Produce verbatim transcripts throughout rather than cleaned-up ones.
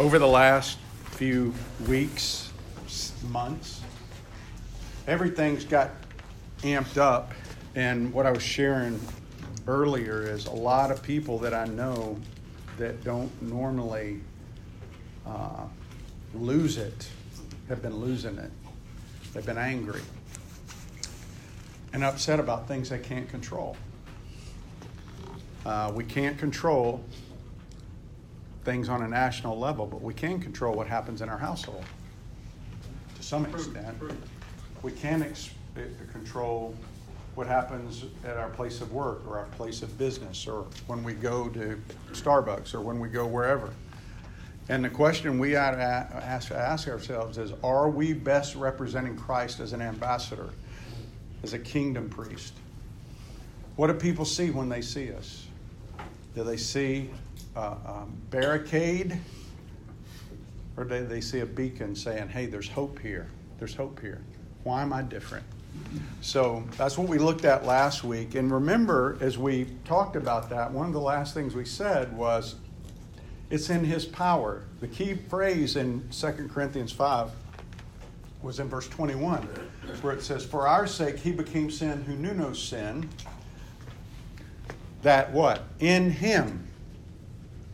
Over the last few weeks, months, everything's got amped up. And what I was sharing earlier is a lot of people that I know that don't normally uh, lose it have been losing it. They've been angry and upset about things they can't control. Uh, we can't control things on a national level, but we can control what happens in our household to some extent. We can ex- control what happens at our place of work or our place of business or when we go to Starbucks or when we go wherever. And the question we ought to ask, ask ourselves is, are we best representing Christ as an ambassador, as a kingdom priest? What do people see when they see us? Do they see a, a barricade, or do they see a beacon saying, hey, there's hope here, there's hope here. Why am I different? So that's what we looked at last week. And remember, as we talked about that, one of the last things we said was, it's in his power. The key phrase in Second Corinthians five was in verse twenty-one, where it says, for our sake he became sin who knew no sin, that what? In him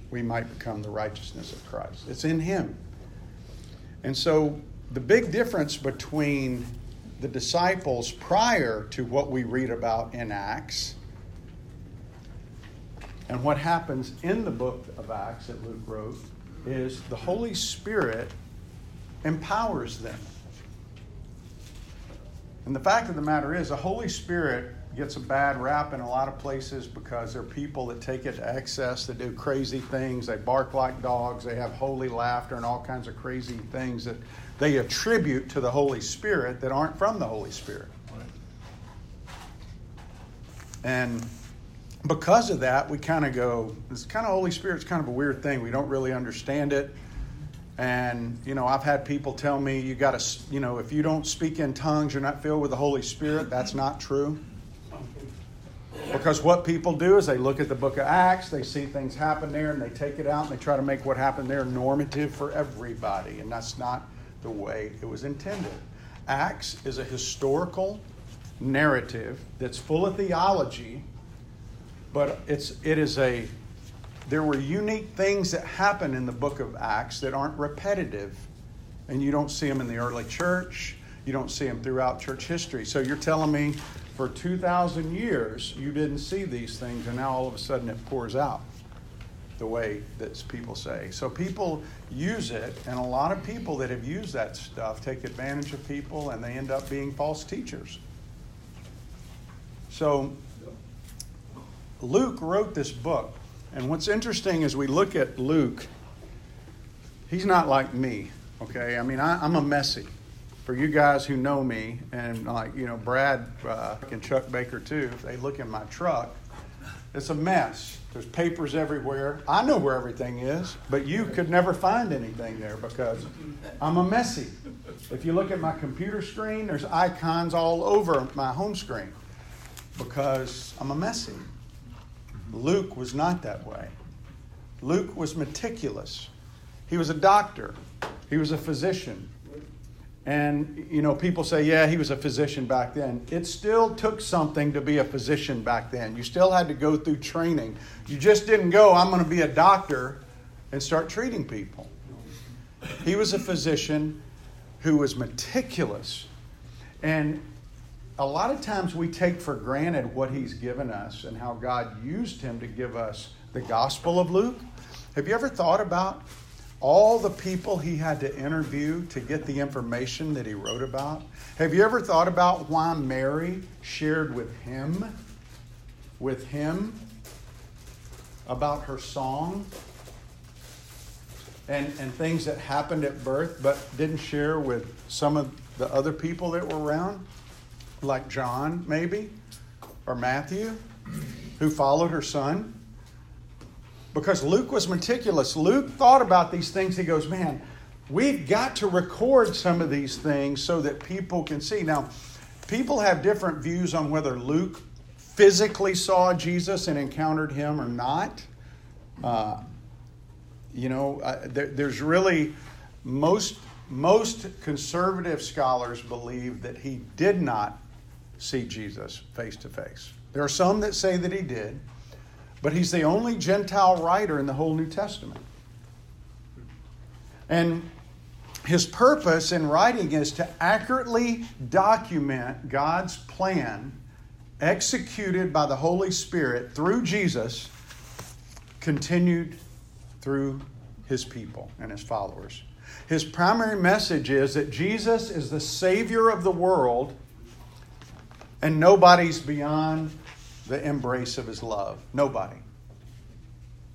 we might become the righteousness of Christ. It's in him. And so the big difference between the disciples prior to what we read about in Acts and what happens in the book of Acts that Luke wrote is the Holy Spirit empowers them. And the fact of the matter is, the Holy Spirit gets a bad rap in a lot of places because there are people that take it to excess, that do crazy things, they bark like dogs, they have holy laughter and all kinds of crazy things that they attribute to the Holy Spirit that aren't from the Holy Spirit. And because of that, we kind of go, this kind of Holy Spirit's kind of a weird thing. We don't really understand it. And, you know, I've had people tell me, you got to, you know, if you don't speak in tongues, you're not filled with the Holy Spirit. That's not true. Because what people do is they look at the book of Acts, they see things happen there, and they take it out, and they try to make what happened there normative for everybody. And that's not the way it was intended. Acts is a historical narrative that's full of theology, but it's it is a there were unique things that happen in the book of Acts that aren't repetitive, and you don't see them in the early church. You don't see them throughout church history. So you're telling me for two thousand years you didn't see these things, and now all of a sudden it pours out the way that people say. So people use it, and a lot of people that have used that stuff take advantage of people, and they end up being false teachers. So Luke wrote this book. And what's interesting is we look at Luke, he's not like me, okay? I mean, I, I'm a messy. For you guys who know me, and like, you know, Brad uh, and Chuck Baker too, if they look in my truck, it's a mess. There's papers everywhere. I know where everything is, but you could never find anything there because I'm a messy. If you look at my computer screen, there's icons all over my home screen because I'm a messy. Luke was not that way. Luke was meticulous. He was a doctor. He was a physician. And, you know, people say, yeah, he was a physician back then. It still took something to be a physician back then. You still had to go through training. You just didn't go, I'm going to be a doctor and start treating people. He was a physician who was meticulous. And a lot of times we take for granted what he's given us and how God used him to give us the Gospel of Luke. Have you ever thought about all the people he had to interview to get the information that he wrote about? Have you ever thought about why Mary shared with him, with him, about her song and, and things that happened at birth but didn't share with some of the other people that were around? Like John, maybe, or Matthew, who followed her son. Because Luke was meticulous. Luke thought about these things. He goes, man, we've got to record some of these things so that people can see. Now, people have different views on whether Luke physically saw Jesus and encountered him or not. Uh, You know, uh, there, there's really most most conservative scholars believe that he did not see Jesus face to face. There are some that say that he did, but he's the only Gentile writer in the whole New Testament. And his purpose in writing is to accurately document God's plan executed by the Holy Spirit through Jesus, continued through his people and his followers. His primary message is that Jesus is the Savior of the world and nobody's beyond the embrace of his love. Nobody.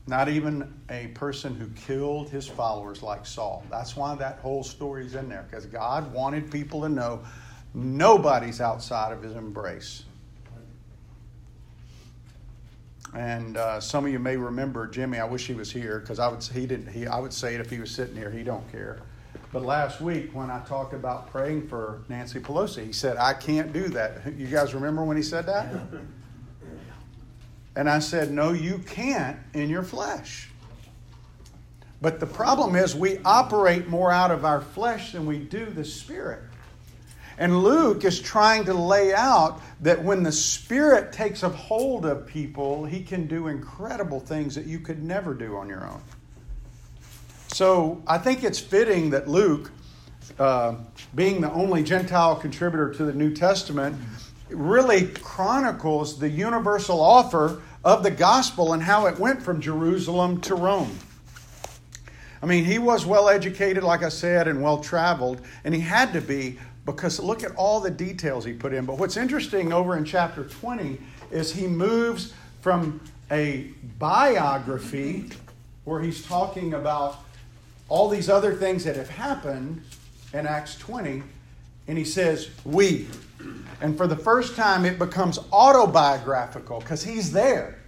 Not even a person who killed his followers like Saul. That's why that whole story is in there, because God wanted people to know nobody's outside of his embrace. And uh, some of you may remember Jimmy. I wish he was here, because I would he didn't he I would say it if he was sitting here. He don't care. But last week when I talked about praying for Nancy Pelosi, he said, "I can't do that." You guys remember when he said that? Yeah. And I said, no, you can't in your flesh. But the problem is we operate more out of our flesh than we do the Spirit. And Luke is trying to lay out that when the Spirit takes a hold of people, he can do incredible things that you could never do on your own. So I think it's fitting that Luke, uh, being the only Gentile contributor to the New Testament, really chronicles the universal offer of the gospel and how it went from Jerusalem to Rome. I mean, he was well-educated, like I said, and well-traveled, and he had to be, because look at all the details he put in. But what's interesting over in chapter twenty is he moves from a biography where he's talking about all these other things that have happened in Acts twenty, and he says, we. And for the first time, it becomes autobiographical because he's there.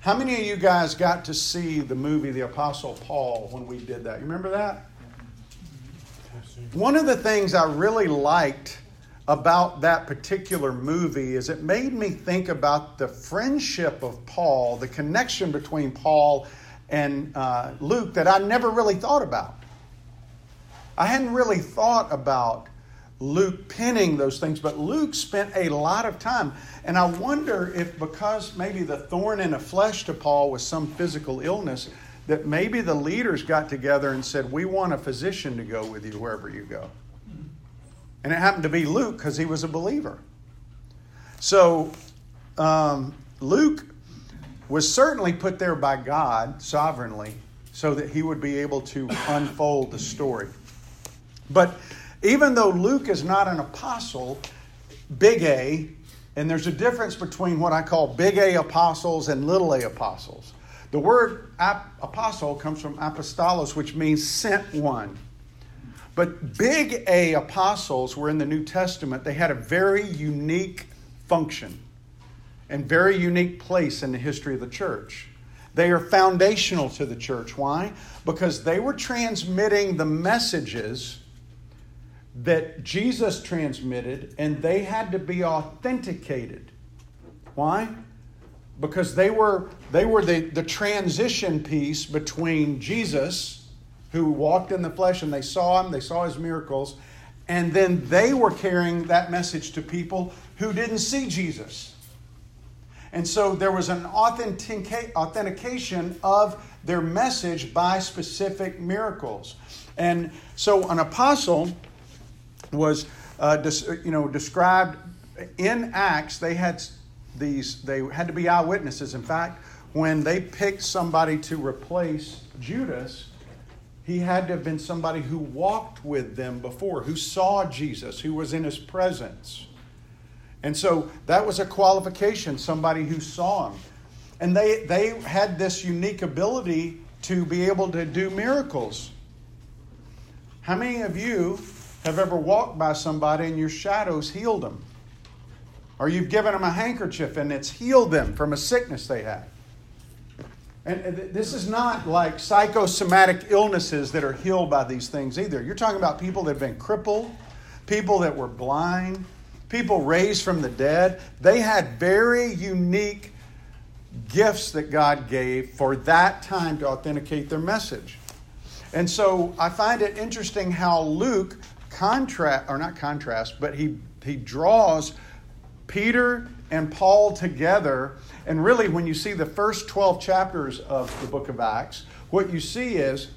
How many of you guys got to see the movie The Apostle Paul when we did that? You remember that? One of the things I really liked about that particular movie is it made me think about the friendship of Paul, the connection between Paul and uh, Luke that I never really thought about. I hadn't really thought about Luke penning those things, but Luke spent a lot of time. And I wonder if, because maybe the thorn in the flesh to Paul was some physical illness, that maybe the leaders got together and said, we want a physician to go with you wherever you go. And it happened to be Luke because he was a believer. So um, Luke was certainly put there by God sovereignly so that he would be able to unfold the story. But even though Luke is not an apostle, big A, and there's a difference between what I call big A apostles and little a apostles. The word apostle comes from apostolos, which means sent one. But big A apostles were in the New Testament. They had a very unique function and very unique place in the history of the church. They are foundational to the church. Why? Because they were transmitting the messages that Jesus transmitted, and they had to be authenticated. Why? Because they were they were the, the transition piece between Jesus, who walked in the flesh and they saw him, they saw his miracles, and then they were carrying that message to people who didn't see Jesus. And so there was an authentica- authentication of their message by specific miracles. And so an apostle was, uh, dis, you know, described in Acts. They had these. They had to be eyewitnesses. In fact, when they picked somebody to replace Judas, he had to have been somebody who walked with them before, who saw Jesus, who was in his presence. And so that was a qualification: somebody who saw him. And they they had this unique ability to be able to do miracles. How many of you have ever walked by somebody and your shadow's healed them? Or you've given them a handkerchief and it's healed them from a sickness they had. And this is not like psychosomatic illnesses that are healed by these things either. You're talking about people that have been crippled, people that were blind, people raised from the dead. They had very unique gifts that God gave for that time to authenticate their message. And so I find it interesting how Luke contrast, or not contrast, but he, he draws Peter and Paul together. And really, when you see the first twelve chapters of the book of Acts, what you see is,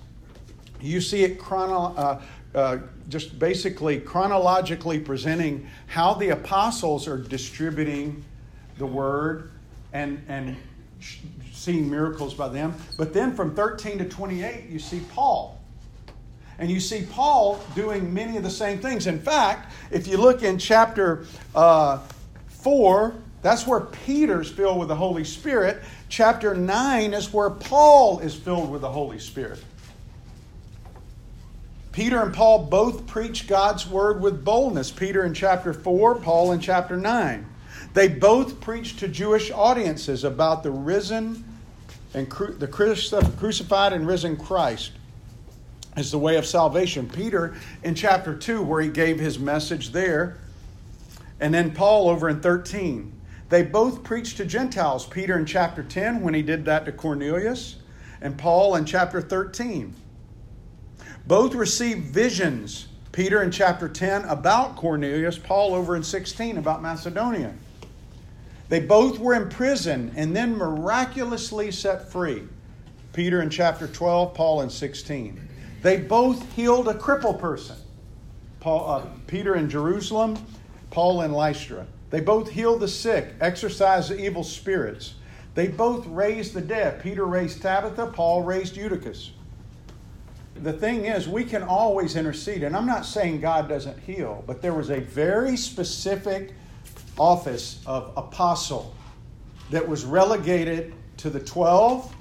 you see it chrono, uh, uh, just basically chronologically presenting how the apostles are distributing the word and and seeing miracles by them. But then from thirteen to twenty-eight, you see Paul. And you see Paul doing many of the same things. In fact, if you look in chapter uh, four, that's where Peter's filled with the Holy Spirit. Chapter nine is where Paul is filled with the Holy Spirit. Peter and Paul both preach God's word with boldness. Peter in chapter four, Paul in chapter nine. They both preached to Jewish audiences about the risen and cru- the crucified and risen Christ as the way of salvation. Peter in chapter two, where he gave his message there, and then Paul over in thirteen. They both preached to Gentiles. Peter in chapter ten, when he did that to Cornelius, and Paul in chapter thirteen. Both received visions. Peter in chapter ten about Cornelius, Paul over in sixteen about Macedonia. They both were in prison and then miraculously set free. Peter in chapter twelve, Paul in sixteen. They both healed a crippled person. Paul, uh, Peter in Jerusalem, Paul in Lystra. They both healed the sick, exorcised the evil spirits. They both raised the dead. Peter raised Tabitha, Paul raised Eutychus. The thing is, we can always intercede. And I'm not saying God doesn't heal, but there was a very specific office of apostle that was relegated to the twelve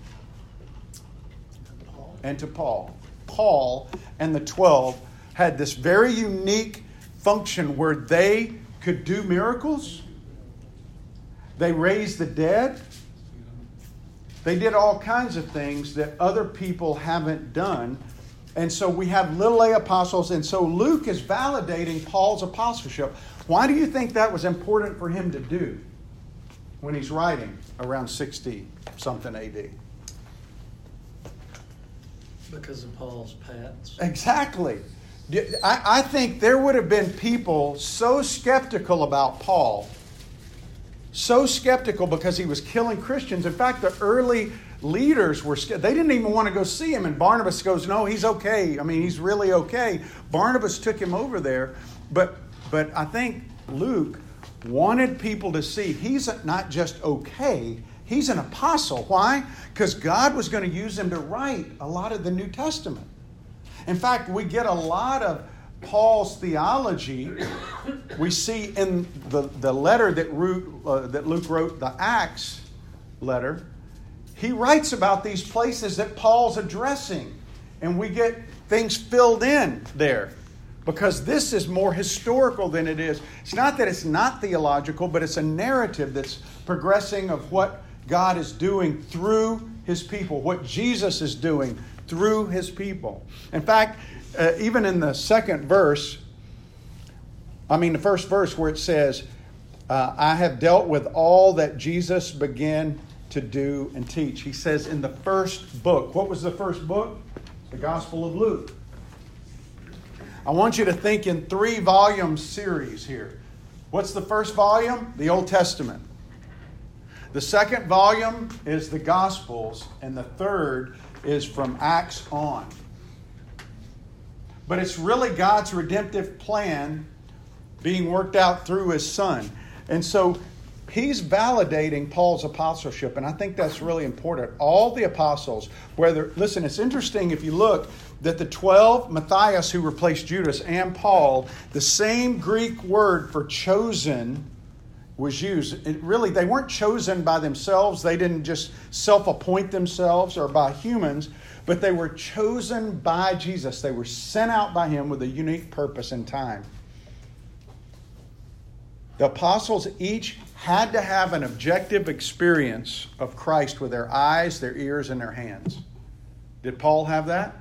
and to Paul. Paul and the twelve had this very unique function where they could do miracles. They raised the dead. They did all kinds of things that other people haven't done. And so we have little A apostles. And so Luke is validating Paul's apostleship. Why do you think that was important for him to do when he's writing around sixty-something A D? Because of Paul's past. Exactly. I, I think there would have been people so skeptical about Paul, so skeptical because he was killing Christians. In fact, the early leaders were, they didn't even want to go see him. And Barnabas goes, no, he's okay. I mean, he's really okay. Barnabas took him over there. But but I think Luke wanted people to see he's not just okay, he's an apostle. Why? Because God was going to use him to write a lot of the New Testament. In fact, we get a lot of Paul's theology we see in the, the letter that, Luke, uh, that Luke wrote, the Acts letter. He writes about these places that Paul's addressing, and we get things filled in there because this is more historical than it is. It's not that it's not theological, but it's a narrative that's progressing of what God is doing through his people, what Jesus is doing through his people. In fact, Uh, even in the second verse, I mean the first verse where it says, uh, I have dealt with all that Jesus began to do and teach. He says in the first book. What was the first book? The Gospel of Luke. I want you to think in three volume series here. What's the first volume? The Old Testament. The second volume is the Gospels. And the third is from Acts on. But it's really God's redemptive plan being worked out through his son. And so he's validating Paul's apostleship. And I think that's really important. All the apostles, whether, listen, it's interesting if you look that the twelve, Matthias, who replaced Judas, and Paul, the same Greek word for chosen was used. It really, they weren't chosen by themselves. They didn't just self-appoint themselves or by humans. But they were chosen by Jesus. They were sent out by him with a unique purpose and time. The apostles each had to have an objective experience of Christ with their eyes, their ears, and their hands. Did Paul have that?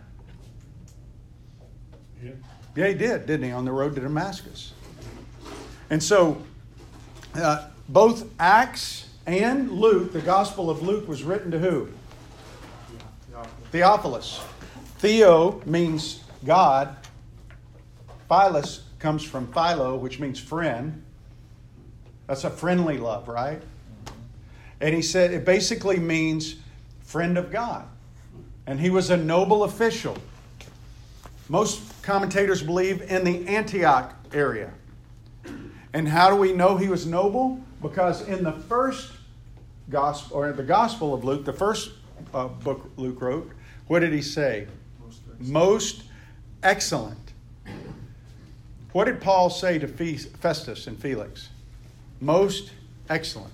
Yeah. Yeah, he did, didn't he, on the road to Damascus? And so, uh, both Acts and Luke, the Gospel of Luke, was written to who? Theophilus. Theo means God. Philos comes from Philo, which means friend. That's a friendly love, right? And he said it basically means friend of God. And he was a noble official. Most commentators believe in the Antioch area. And how do we know he was noble? Because in the first gospel, or in the Gospel of Luke, the first uh, book Luke wrote, what did he say? Most excellent. Most excellent. What did Paul say to Festus and Felix? Most excellent.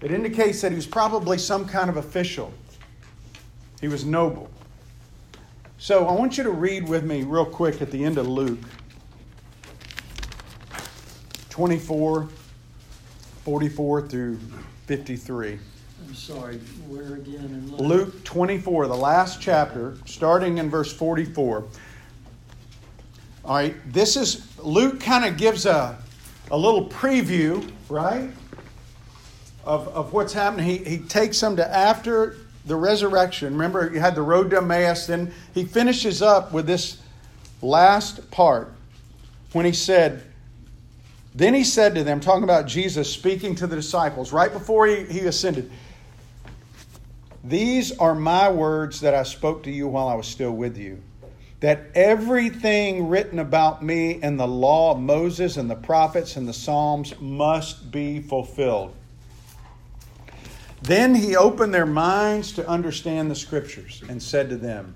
It indicates that he was probably some kind of official. He was noble. So I want you to read with me real quick at the end of Luke twenty-four, forty-four through fifty-three. I'm sorry, where again? In Luke? Luke twenty-four, the last chapter, starting in verse forty-four. All right, this is, Luke kind of gives a, a little preview, right, of, of what's happening. He, he takes them to after the resurrection. Remember, you had the road to Emmaus. Then he finishes up with this last part when he said, then he said to them, talking about Jesus speaking to the disciples right before he, he ascended, "These are my words that I spoke to you while I was still with you, that everything written about me in the law of Moses and the prophets and the Psalms must be fulfilled." Then he opened their minds to understand the Scriptures and said to them,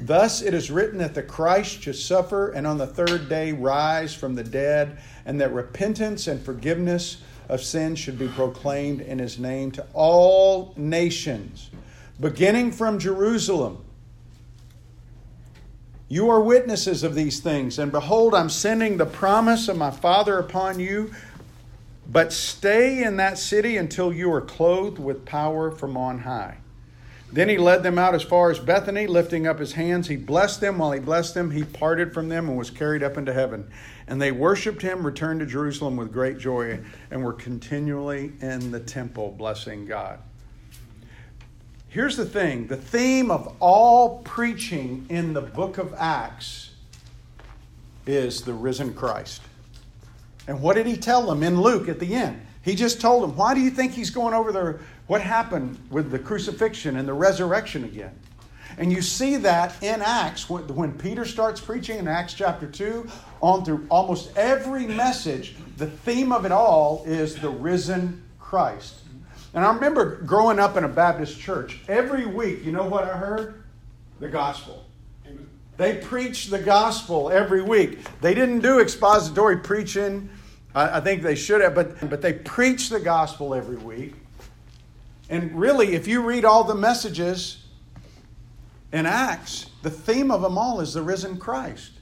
"Thus it is written that the Christ should suffer and on the third day rise from the dead, and that repentance and forgiveness of sins should be proclaimed in his name to all nations, beginning from Jerusalem. You are witnesses of these things, and behold, I'm sending the promise of my Father upon you, but stay in that city until you are clothed with power from on high." Then he led them out as far as Bethany, lifting up his hands. He blessed them. While he blessed them, he parted from them and was carried up into heaven. And they worshiped him, returned to Jerusalem with great joy, and were continually in the temple blessing God. Here's the thing. The theme of all preaching in the book of Acts is the risen Christ. And what did he tell them in Luke at the end? He just told them, why do you think he's going over the what happened with the crucifixion and the resurrection again? And you see that in Acts when, when Peter starts preaching in Acts chapter two, on through almost every message, the theme of it all is the risen Christ. And I remember growing up in a Baptist church, every week, you know what I heard? The gospel. They preached the gospel every week. They didn't do expository preaching. I, I think they should have, but, but they preached the gospel every week. And really, if you read all the messages in Acts, the theme of them all is the risen Christ,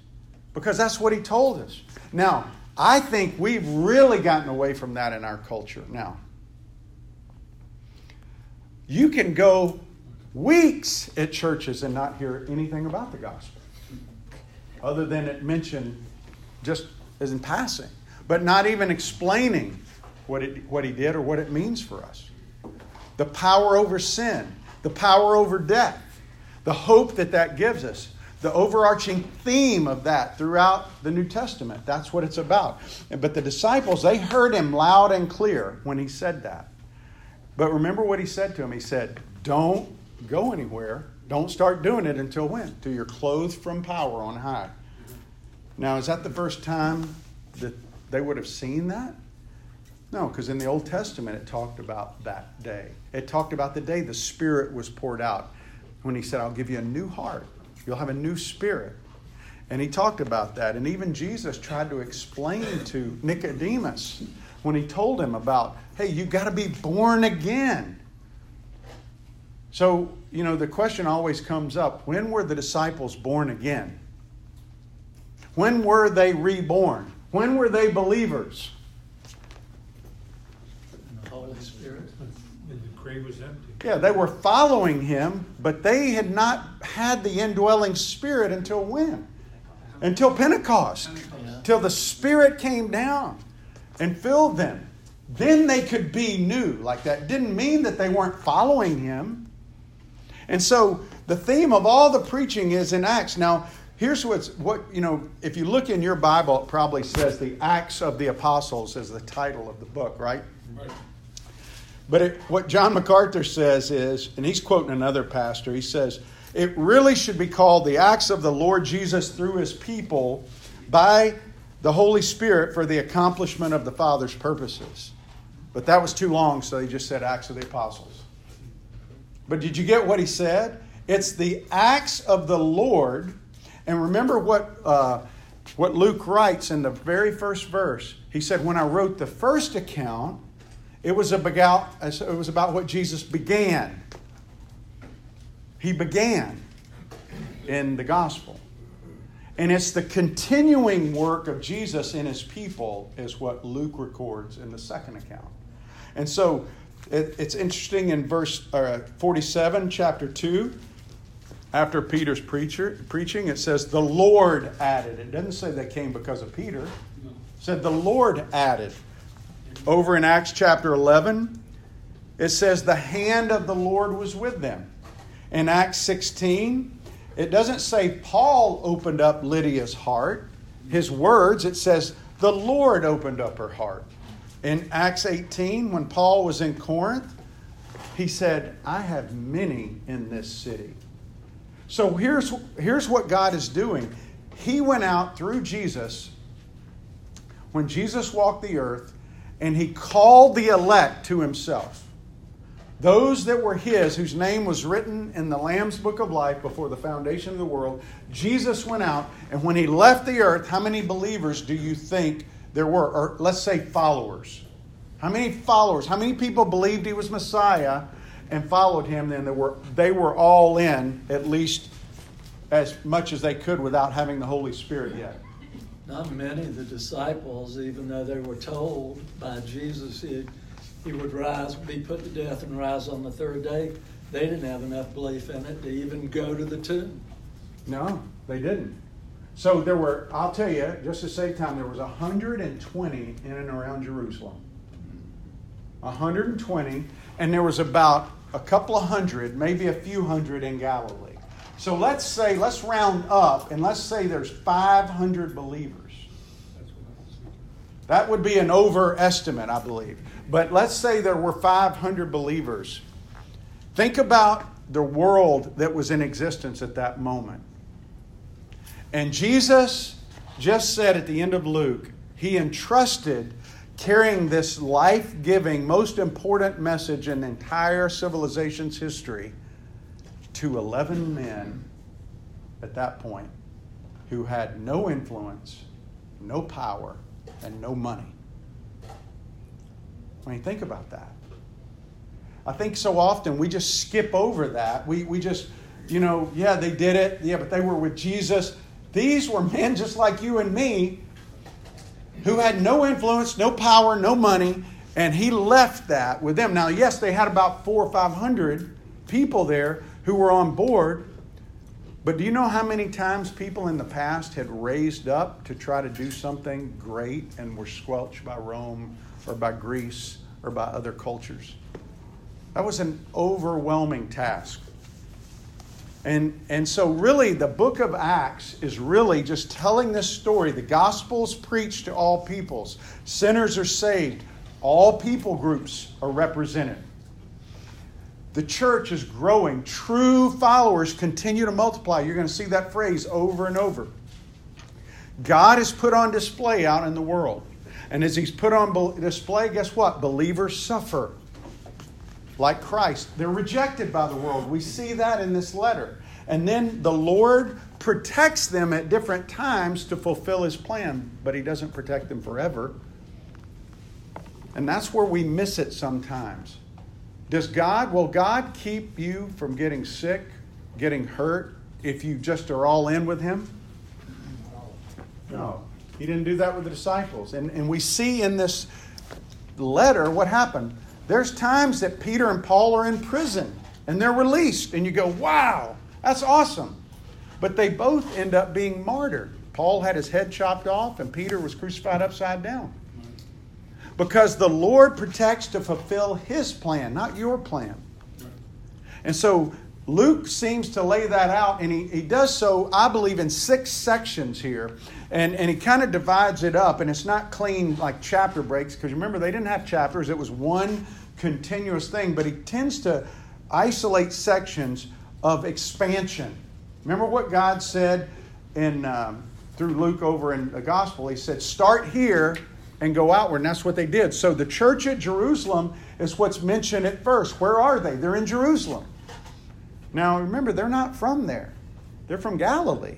because that's what he told us. Now, I think we've really gotten away from that in our culture now. You can go weeks at churches and not hear anything about the gospel, other than it mentioned just as in passing, but not even explaining what it, what he did or what it means for us. The power over sin, the power over death, the hope that that gives us, the overarching theme of that throughout the New Testament. That's what it's about. But the disciples, they heard him loud and clear when he said that. But remember what he said to them. He said, don't go anywhere. Don't start doing it until when? Till you're clothed from power on high. Now, is that the first time that they would have seen that? No, because in the Old Testament it talked about that day. It talked about the day the Spirit was poured out when he said, I'll give you a new heart. You'll have a new spirit. And he talked about that. And even Jesus tried to explain to Nicodemus when he told him about, hey, you've got to be born again. So, you know, the question always comes up, when were the disciples born again? When were they reborn? When were they believers? Spirit. And the grave was empty. Yeah, they were following him, but they had not had the indwelling Spirit until when? Until Pentecost. Until the Spirit came down and filled them. Then they could be new like that. Didn't mean that they weren't following him. And so the theme of all the preaching is in Acts. Now, here's what's, what, you know, if you look in your Bible, it probably says the Acts of the Apostles is the title of the book, right? Right. But it, what John MacArthur says is, and he's quoting another pastor, he says, it really should be called the Acts of the Lord Jesus through his people by the Holy Spirit for the accomplishment of the Father's purposes. But that was too long, so he just said Acts of the Apostles. But did you get what he said? It's the Acts of the Lord. And remember what uh, what Luke writes in the very first verse. He said, when I wrote the first account, it was about, it was about what Jesus began. He began in the gospel. And it's the continuing work of Jesus in his people is what Luke records in the second account. And so it, it's interesting in verse uh, forty-seven, chapter two, after Peter's preacher, preaching, it says the Lord added. It doesn't say they came because of Peter. It said the Lord added. Over in Acts chapter eleven, it says the hand of the Lord was with them. In Acts sixteen, it doesn't say Paul opened up Lydia's heart. His words, it says the Lord opened up her heart. In Acts eighteen, when Paul was in Corinth, he said, I have many in this city. So here's, here's what God is doing. He went out through Jesus, when Jesus walked the earth, and he called the elect to himself. Those that were his, whose name was written in the Lamb's Book of Life before the foundation of the world, Jesus went out, and when he left the earth, how many believers do you think there were? Or let's say followers. How many followers? How many people believed he was Messiah and followed him? Then there were, they were all in, at least as much as they could without having the Holy Spirit yet. Not many of the disciples, even though they were told by Jesus he, he would rise, be put to death and rise on the third day, they didn't have enough belief in it to even go to the tomb. No, they didn't. So there were, I'll tell you, just to save time, there was one hundred twenty in and around Jerusalem. one hundred twenty, and there was about a couple of hundred, maybe a few hundred in Galilee. So let's say, let's round up, and let's say there's five hundred believers. That would be an overestimate, I believe. But let's say there were five hundred believers. Think about the world that was in existence at that moment. And Jesus just said at the end of Luke, he entrusted carrying this life-giving, most important message in the entire civilization's history to eleven men at that point who had no influence, no power, and no money. I mean, think about that. I think so often we just skip over that. We we just, you know, yeah, they did it. Yeah, but they were with Jesus. These were men just like you and me who had no influence, no power, no money, and he left that with them. Now, yes, they had about four or five hundred people there who were on board. But do you know how many times people in the past had raised up to try to do something great and were squelched by Rome or by Greece or by other cultures? That was an overwhelming task. And, and so really the book of Acts is really just telling this story. The gospel's preached to all peoples. Sinners are saved. All people groups are represented. The church is growing. True followers continue to multiply. You're going to see that phrase over and over. God is put on display out in the world. And as he's put on display, guess what? Believers suffer like Christ. They're rejected by the world. We see that in this letter. And then the Lord protects them at different times to fulfill his plan. But he doesn't protect them forever. And that's where we miss it sometimes. Does God, will God keep you from getting sick, getting hurt, if you just are all in with him? No. He didn't do that with the disciples. And, and we see in this letter what happened. There's times that Peter and Paul are in prison, and they're released. And you go, wow, that's awesome. But they both end up being martyred. Paul had his head chopped off, and Peter was crucified upside down. Because the Lord protects to fulfill His plan, not your plan. And so Luke seems to lay that out, and he, he does so, I believe, in six sections here. And, and he kind of divides it up, and it's not clean like chapter breaks, because remember, they didn't have chapters. It was one continuous thing, but he tends to isolate sections of expansion. Remember what God said in um, through Luke over in the gospel? He said, start here and go outward, and that's what they did. So the church at Jerusalem is what's mentioned at first. Where are they? They're in Jerusalem. Now, remember, they're not from there. They're from Galilee.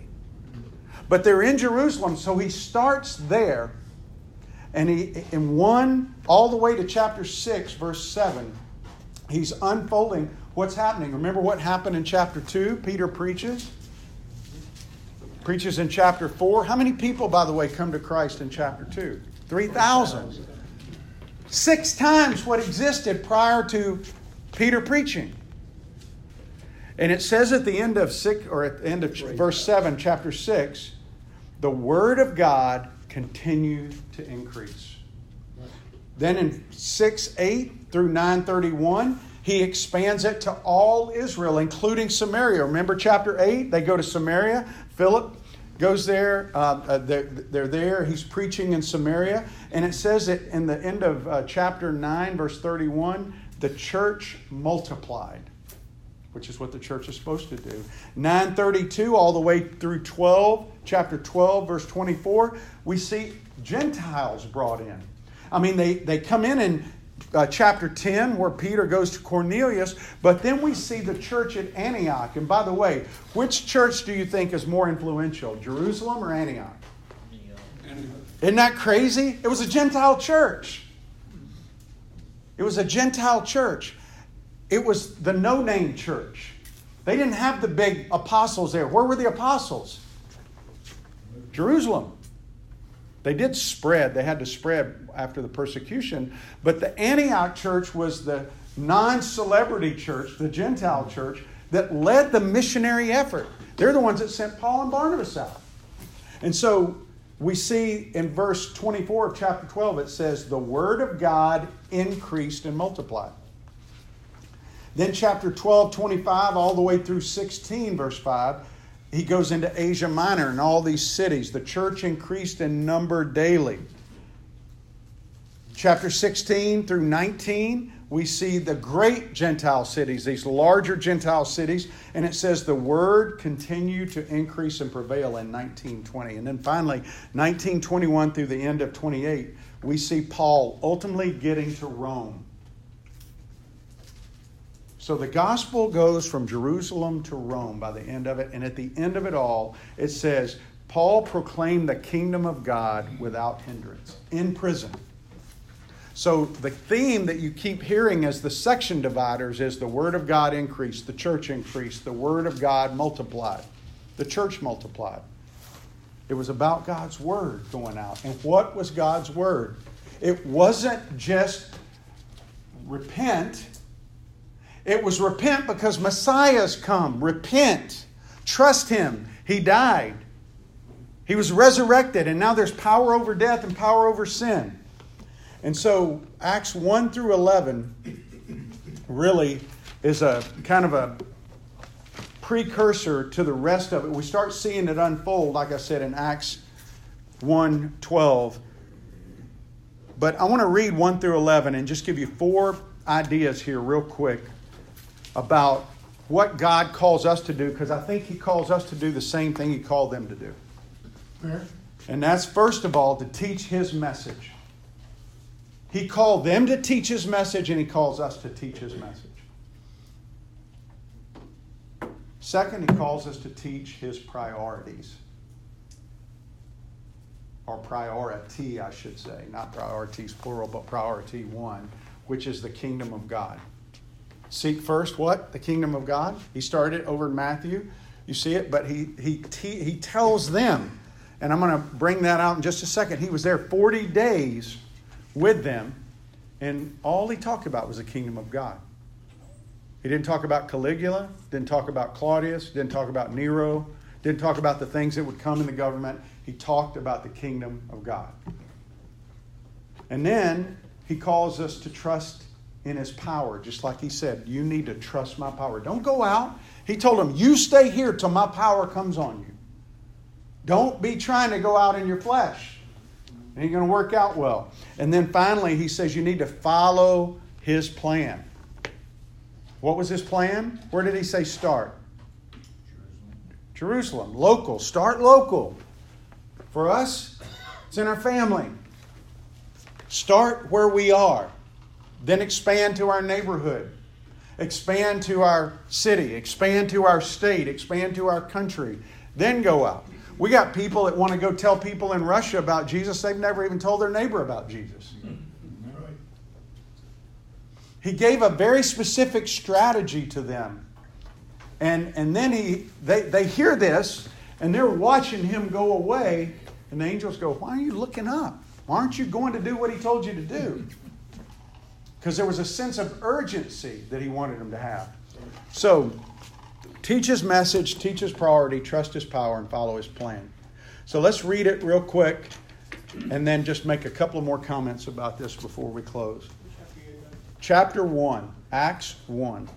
But they're in Jerusalem, so he starts there. And he, in one, all the way to chapter six, verse seven, he's unfolding what's happening. Remember what happened in chapter two? Peter preaches. Preaches in chapter four. How many people, by the way, come to Christ in chapter two? three thousand. Six times what existed prior to Peter preaching. And it says at the end of six, or at the end of verse seven, chapter six, the word of God continued to increase. Then in six eight through nine thirty-one, he expands it to all Israel, including Samaria. Remember chapter eight? They go to Samaria. Philip goes there. Uh, they're, they're there. He's preaching in Samaria. And it says that in the end of uh, chapter nine, verse thirty-one, the church multiplied, which is what the church is supposed to do. nine thirty-two all the way through twelve, chapter twelve, verse twenty-four, we see Gentiles brought in. I mean, they, they come in in uh, chapter ten where Peter goes to Cornelius, but then we see the church at Antioch. And by the way, which church do you think is more influential, Jerusalem or Antioch? Antioch. Isn't that crazy? It was a Gentile church. It was a Gentile church. It was the no-name church. They didn't have the big apostles there. Where were the apostles? Jerusalem. They did spread. They had to spread after the persecution. But the Antioch church was the non-celebrity church, the Gentile church, that led the missionary effort. They're the ones that sent Paul and Barnabas out. And so we see in verse twenty-four of chapter twelve, it says, the word of God increased and multiplied. Then chapter twelve, twenty-five, all the way through sixteen, verse five, he goes into Asia Minor and all these cities. The church increased in number daily. Chapter sixteen through nineteen, we see the great Gentile cities, these larger Gentile cities. And it says the word continued to increase and prevail in nineteen twenty. And then finally, nineteen twenty-one through the end of twenty-eight, we see Paul ultimately getting to Rome. So the gospel goes from Jerusalem to Rome by the end of it. And at the end of it all, it says, Paul proclaimed the kingdom of God without hindrance in prison. So the theme that you keep hearing as the section dividers is the word of God increased, the church increased, the word of God multiplied, the church multiplied. It was about God's word going out. And what was God's word? It wasn't just repent. It was repent because Messiah's come. Repent. Trust Him. He died. He was resurrected. And now there's power over death and power over sin. And so Acts one through eleven really is a kind of a precursor to the rest of it. We start seeing it unfold, like I said, in Acts one twelve. But I want to read one through eleven and just give you four ideas here real quick about what God calls us to do, because I think He calls us to do the same thing He called them to do. Yeah. And that's, first of all, to teach His message. He called them to teach His message, and He calls us to teach His message. Second, He calls us to teach His priorities. Or priority, I should say. Not priorities, plural, but priority one, which is the kingdom of God. Seek first what? The kingdom of God. He started over in Matthew. You see it, but he he he tells them, and I'm going to bring that out in just a second. He was there forty days with them, and all he talked about was the kingdom of God. He didn't talk about Caligula, didn't talk about Claudius, didn't talk about Nero, didn't talk about the things that would come in the government. He talked about the kingdom of God. And then He calls us to trust in his power, just like he said, you need to trust my power. Don't go out. He told them, you stay here till my power comes on you. Don't be trying to go out in your flesh. It ain't going to work out well. And then finally, he says you need to follow his plan. What was his plan? Where did he say start? Jerusalem. Jerusalem. Local. Start local. For us, it's in our family. Start where we are. Then expand to our neighborhood. Expand to our city. Expand to our state. Expand to our country. Then go out. We got people that want to go tell people in Russia about Jesus. They've never even told their neighbor about Jesus. He gave a very specific strategy to them. And, and then he they, they hear this, and they're watching him go away. And the angels go, why are you looking up? Why aren't you going to do what he told you to do? Because there was a sense of urgency that he wanted them to have. So, teach his message, teach his priority, trust his power, and follow his plan. So let's read it real quick and then just make a couple of more comments about this before we close. Chapter one, Acts one.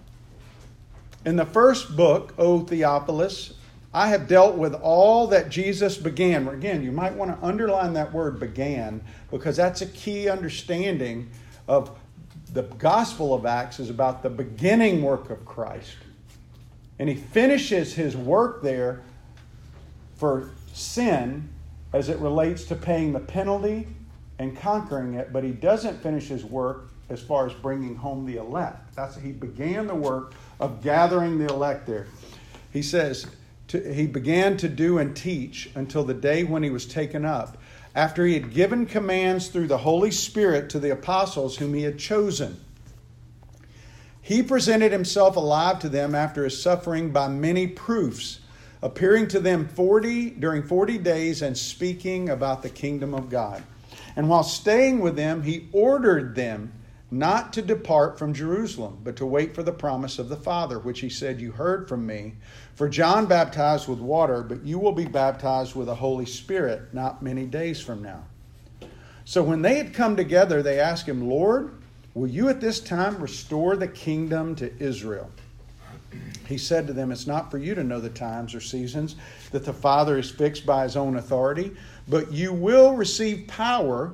In the first book, O Theophilus, I have dealt with all that Jesus began. Again, you might want to underline that word began, because that's a key understanding of the Gospel of Acts is about the beginning work of Christ. And he finishes his work there for sin as it relates to paying the penalty and conquering it. But he doesn't finish his work as far as bringing home the elect. That's he began the work of gathering the elect there. He says, to, he began to do and teach until the day when he was taken up, after he had given commands through the Holy Spirit to the apostles whom he had chosen. He presented himself alive to them after his suffering by many proofs, appearing to them forty during forty days and speaking about the kingdom of God. And while staying with them, he ordered them not to depart from Jerusalem, but to wait for the promise of the Father, which he said, you heard from me. For John baptized with water, but you will be baptized with the Holy Spirit not many days from now. So when they had come together, they asked him, Lord, will you at this time restore the kingdom to Israel? He said to them, it's not for you to know the times or seasons that the Father is fixed by his own authority, but you will receive power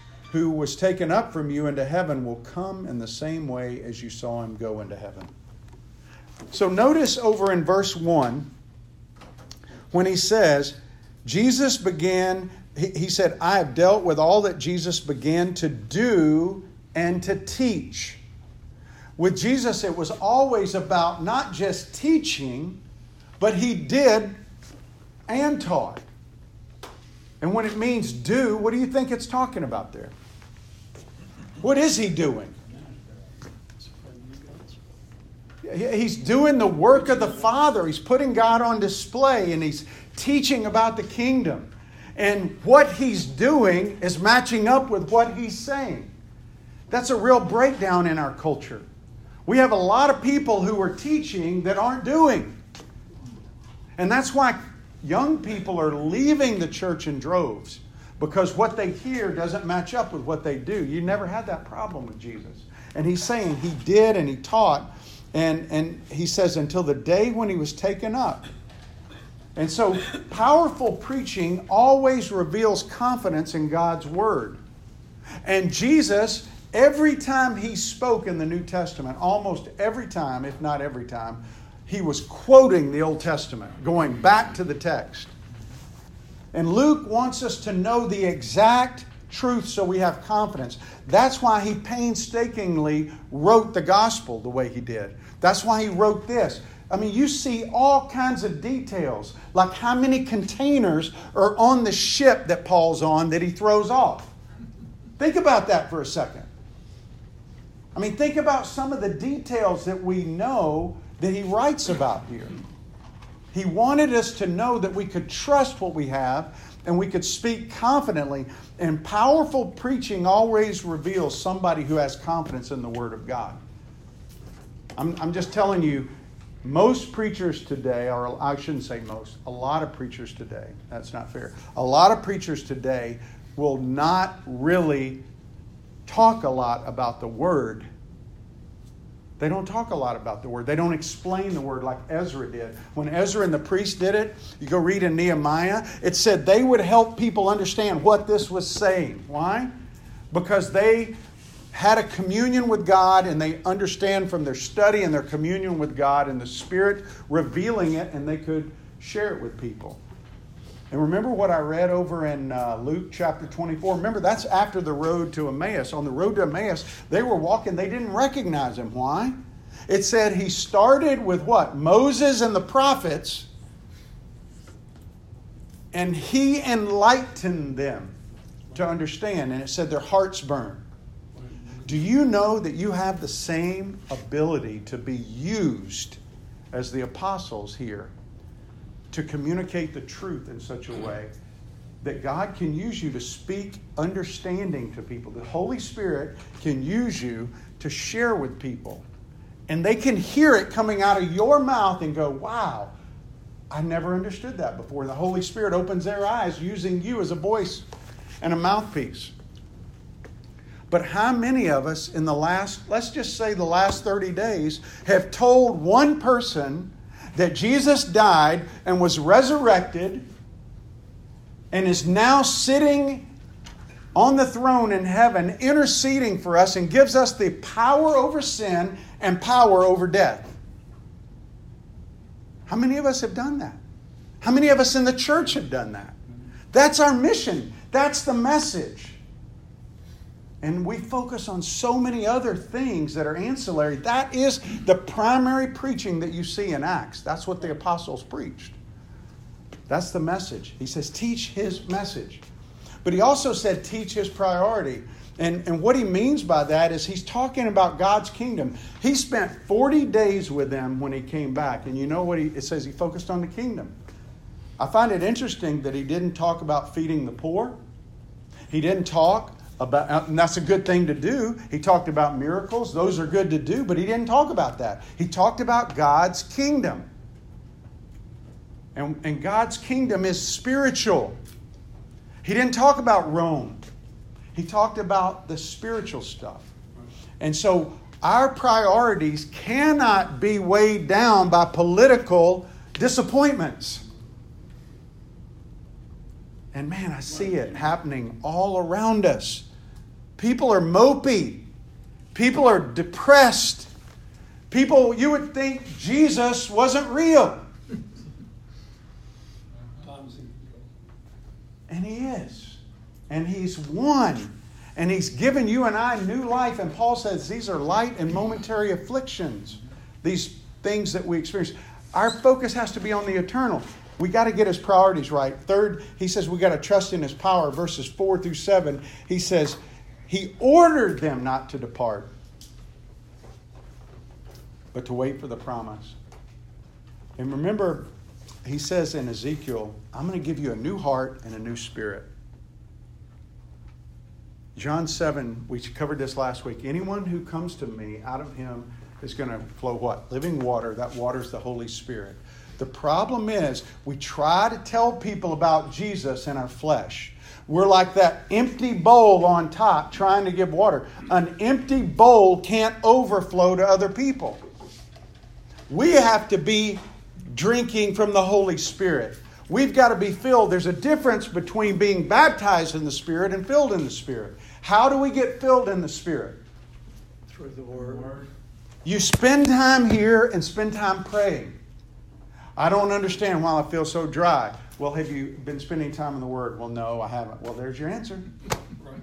who was taken up from you into heaven will come in the same way as you saw him go into heaven. So notice over in verse one, when he says, Jesus began, he said, I have dealt with all that Jesus began to do and to teach. With Jesus, it was always about not just teaching, but he did and taught. And when it means do, what do you think it's talking about there? What is he doing? He's doing the work of the Father. He's putting God on display, and he's teaching about the kingdom. And what he's doing is matching up with what he's saying. That's a real breakdown in our culture. We have a lot of people who are teaching that aren't doing. And that's why young people are leaving the church in droves, because what they hear doesn't match up with what they do. You never had that problem with Jesus. And he's saying he did and he taught. And, and he says until the day when he was taken up. And so powerful preaching always reveals confidence in God's word. And Jesus, every time he spoke in the New Testament, almost every time, if not every time, he was quoting the Old Testament, going back to the text. And Luke wants us to know the exact truth so we have confidence. That's why he painstakingly wrote the gospel the way he did. That's why he wrote this. I mean, you see all kinds of details, like how many containers are on the ship that Paul's on that he throws off. Think about that for a second. I mean, think about some of the details that we know that he writes about here. He wanted us to know that we could trust what we have and we could speak confidently. And powerful preaching always reveals somebody who has confidence in the Word of God. I'm, I'm just telling you, most preachers today, or I shouldn't say most, a lot of preachers today, that's not fair, a lot of preachers today will not really talk a lot about the Word. They don't talk a lot about the Word. They don't explain the Word like Ezra did. When Ezra and the priest did it, you go read in Nehemiah, it said they would help people understand what this was saying. Why? Because they had a communion with God, and they understand from their study and their communion with God and the Spirit revealing it, and they could share it with people. And remember what I read over in uh, Luke chapter twenty-four? Remember, that's after the road to Emmaus. On the road to Emmaus, they were walking. They didn't recognize him. Why? It said he started with what? Moses and the prophets, and he enlightened them to understand. And it said their hearts burned. Do you know that you have the same ability to be used as the apostles here to communicate the truth in such a way that God can use you to speak understanding to people? The Holy Spirit can use you to share with people. And they can hear it coming out of your mouth and go, wow, I never understood that before. The Holy Spirit opens their eyes using you as a voice and a mouthpiece. But how many of us in the last, let's just say the last thirty days, have told one person that Jesus died and was resurrected and is now sitting on the throne in heaven interceding for us and gives us the power over sin and power over death? How many of us have done that? How many of us in the church have done that? That's our mission. That's the message. And we focus on so many other things that are ancillary. That is the primary preaching that you see in Acts. That's what the apostles preached. That's the message. He says, teach his message. But he also said, teach his priority. And, and what he means by that is he's talking about God's kingdom. He spent forty days with them when he came back. And you know what he, it says? He focused on the kingdom. I find it interesting that he didn't talk about feeding the poor. He didn't talk about, and that's a good thing to do. He talked about miracles. Those are good to do, but he didn't talk about that. He talked about God's kingdom. And, and God's kingdom is spiritual. He didn't talk about Rome. He talked about the spiritual stuff. And so our priorities cannot be weighed down by political disappointments. And man, I see it happening all around us. People are mopey. People are depressed. People, you would think Jesus wasn't real. And he is. And he's one. And he's given you and I new life. And Paul says these are light and momentary afflictions. These things that we experience. Our focus has to be on the eternal. We got to get his priorities right. Third, he says we got to trust in his power. Verses four through seven, he says he ordered them not to depart, but to wait for the promise. And remember, he says in Ezekiel, I'm going to give you a new heart and a new spirit. John seven, we covered this last week. Anyone who comes to me, out of him is going to flow what? Living water. That water's the Holy Spirit. The problem is we try to tell people about Jesus in our flesh. We're like that empty bowl on top trying to give water. An empty bowl can't overflow to other people. We have to be drinking from the Holy Spirit. We've got to be filled. There's a difference between being baptized in the Spirit and filled in the Spirit. How do we get filled in the Spirit? Through the Word. You spend time here and spend time praying. I don't understand why I feel so dry. Well, have you been spending time in the Word? Well, no, I haven't. Well, there's your answer. Right.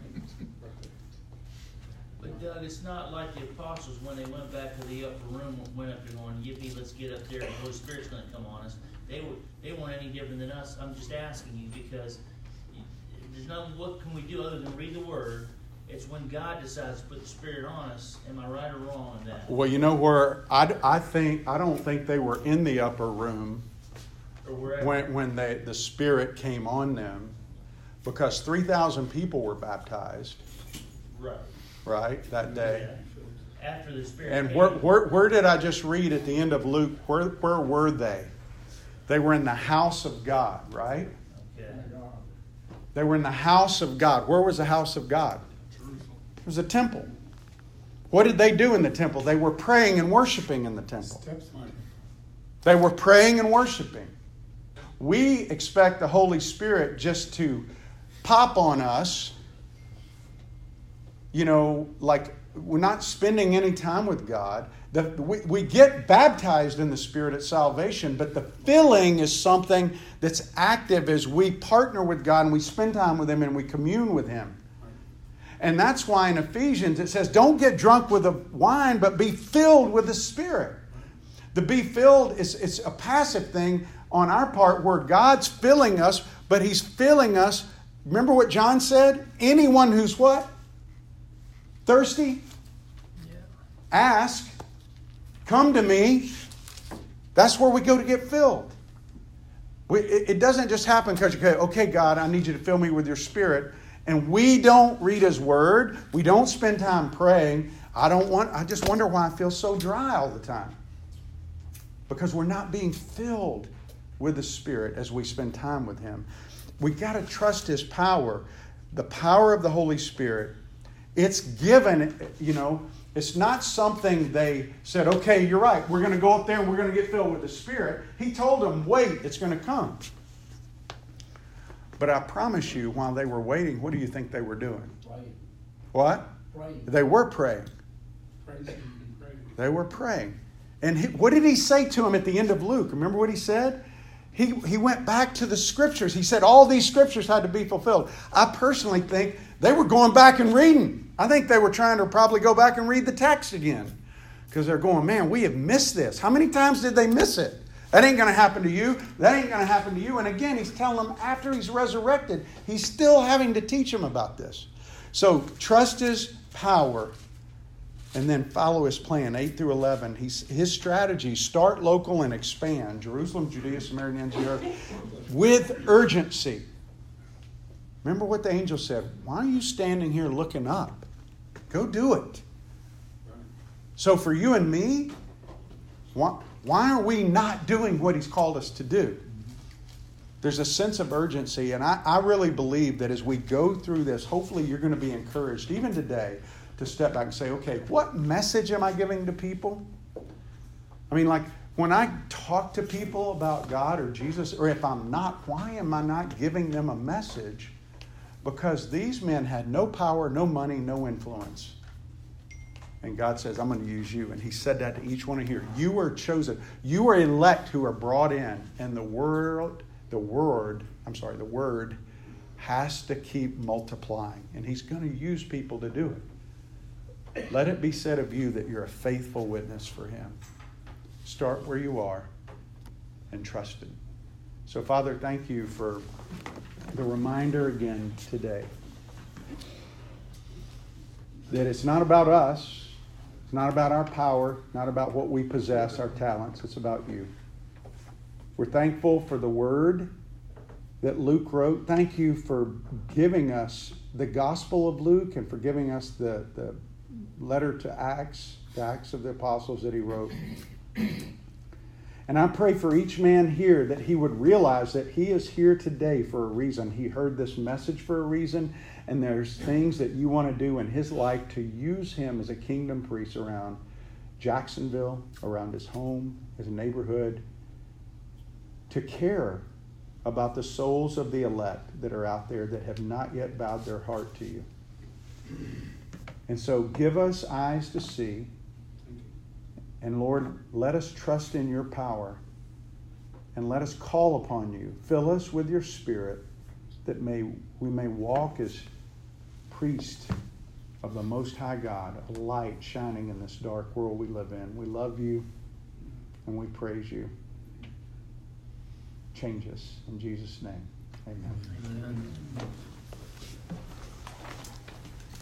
But Doug, it's not like the apostles when they went back to the upper room, went up there going, yippee, let's get up there, the Holy Spirit's going to come on us. They were, they weren't any different than us. I'm just asking you because there's nothing, what can we do other than read the Word It's when God decides to put the Spirit on us. Am I right or wrong on that? Well, you know where I, I think I don't think they were in the upper room or wherever when when they, the Spirit came on them, because three thousand people were baptized. Right. Right that day. Yeah. After the Spirit. And came. Where, where where did I just read at the end of Luke? Where where were they? They were in the house of God, right? Okay. They were in the house of God. Where was the house of God? It was a temple. What did they do in the temple? They were praying and worshiping in the temple. They were praying and worshiping. We expect the Holy Spirit just to pop on us. You know, like we're not spending any time with God. The, we, we get baptized in the Spirit at salvation, but the filling is something that's active as we partner with God and we spend time with Him and we commune with Him. And that's why in Ephesians it says, don't get drunk with the wine, but be filled with the Spirit. The be filled is it's a passive thing on our part where God's filling us, but He's filling us. Remember what John said? Anyone who's what? Thirsty? Yeah. Ask. Come to me. That's where we go to get filled. We, it, it doesn't just happen because you go, okay, God, I need you to fill me with your Spirit. And we don't read His Word. We don't spend time praying. I don't want. I just wonder why I feel so dry all the time. Because we're not being filled with the Spirit as we spend time with Him. We got to trust His power, the power of the Holy Spirit. It's given. You know, it's not something they said. Okay, you're right. We're going to go up there and we're going to get filled with the Spirit. He told them, wait. It's going to come. But I promise you, while they were waiting, what do you think they were doing? Praying. What? Praying. They were praying. Praising and praying. They were praying. And he, what did he say to him at the end of Luke? Remember what he said? He he went back to the Scriptures. He said all these Scriptures had to be fulfilled. I personally think they were going back and reading. I think they were trying to probably go back and read the text again. Because they're going, man, we have missed this. How many times did they miss it? That ain't going to happen to you. That ain't going to happen to you. And again, he's telling them after he's resurrected, he's still having to teach them about this. So trust his power and then follow his plan. eight through eleven, he's, his strategy, start local and expand. Jerusalem, Judea, Samaria, and the earth with urgency. Remember what the angel said. Why are you standing here looking up? Go do it. So for you and me, why? Why are we not doing what he's called us to do? There's a sense of urgency, and I, I really believe that as we go through this, hopefully you're going to be encouraged, even today, to step back and say, okay, what message am I giving to people? I mean, like, when I talk to people about God or Jesus, or if I'm not, why am I not giving them a message? Because these men had no power, no money, no influence. And God says, I'm going to use you. And he said that to each one of you. You are chosen. You are elect who are brought in. And the world, the word, I'm sorry, the word has to keep multiplying. And he's going to use people to do it. Let it be said of you that you're a faithful witness for him. Start where you are and trust him. So, Father, thank you for the reminder again today. That it's not about us. It's not about our power, not about what we possess, our talents. It's about you. We're thankful for the word that Luke wrote. Thank you for giving us the Gospel of Luke and for giving us the, the letter to Acts, the Acts of the Apostles that he wrote. And I pray for each man here that he would realize that he is here today for a reason. He heard this message for a reason. And there's things that you want to do in his life to use him as a kingdom priest around Jacksonville, around his home, his neighborhood, to care about the souls of the elect that are out there that have not yet bowed their heart to you. And so give us eyes to see. And Lord, let us trust in your power. And let us call upon you. Fill us with your Spirit that may we may walk as priests of the Most High God, a light shining in this dark world we live in. We love you and we praise you. Change us in Jesus' name. Amen. Amen.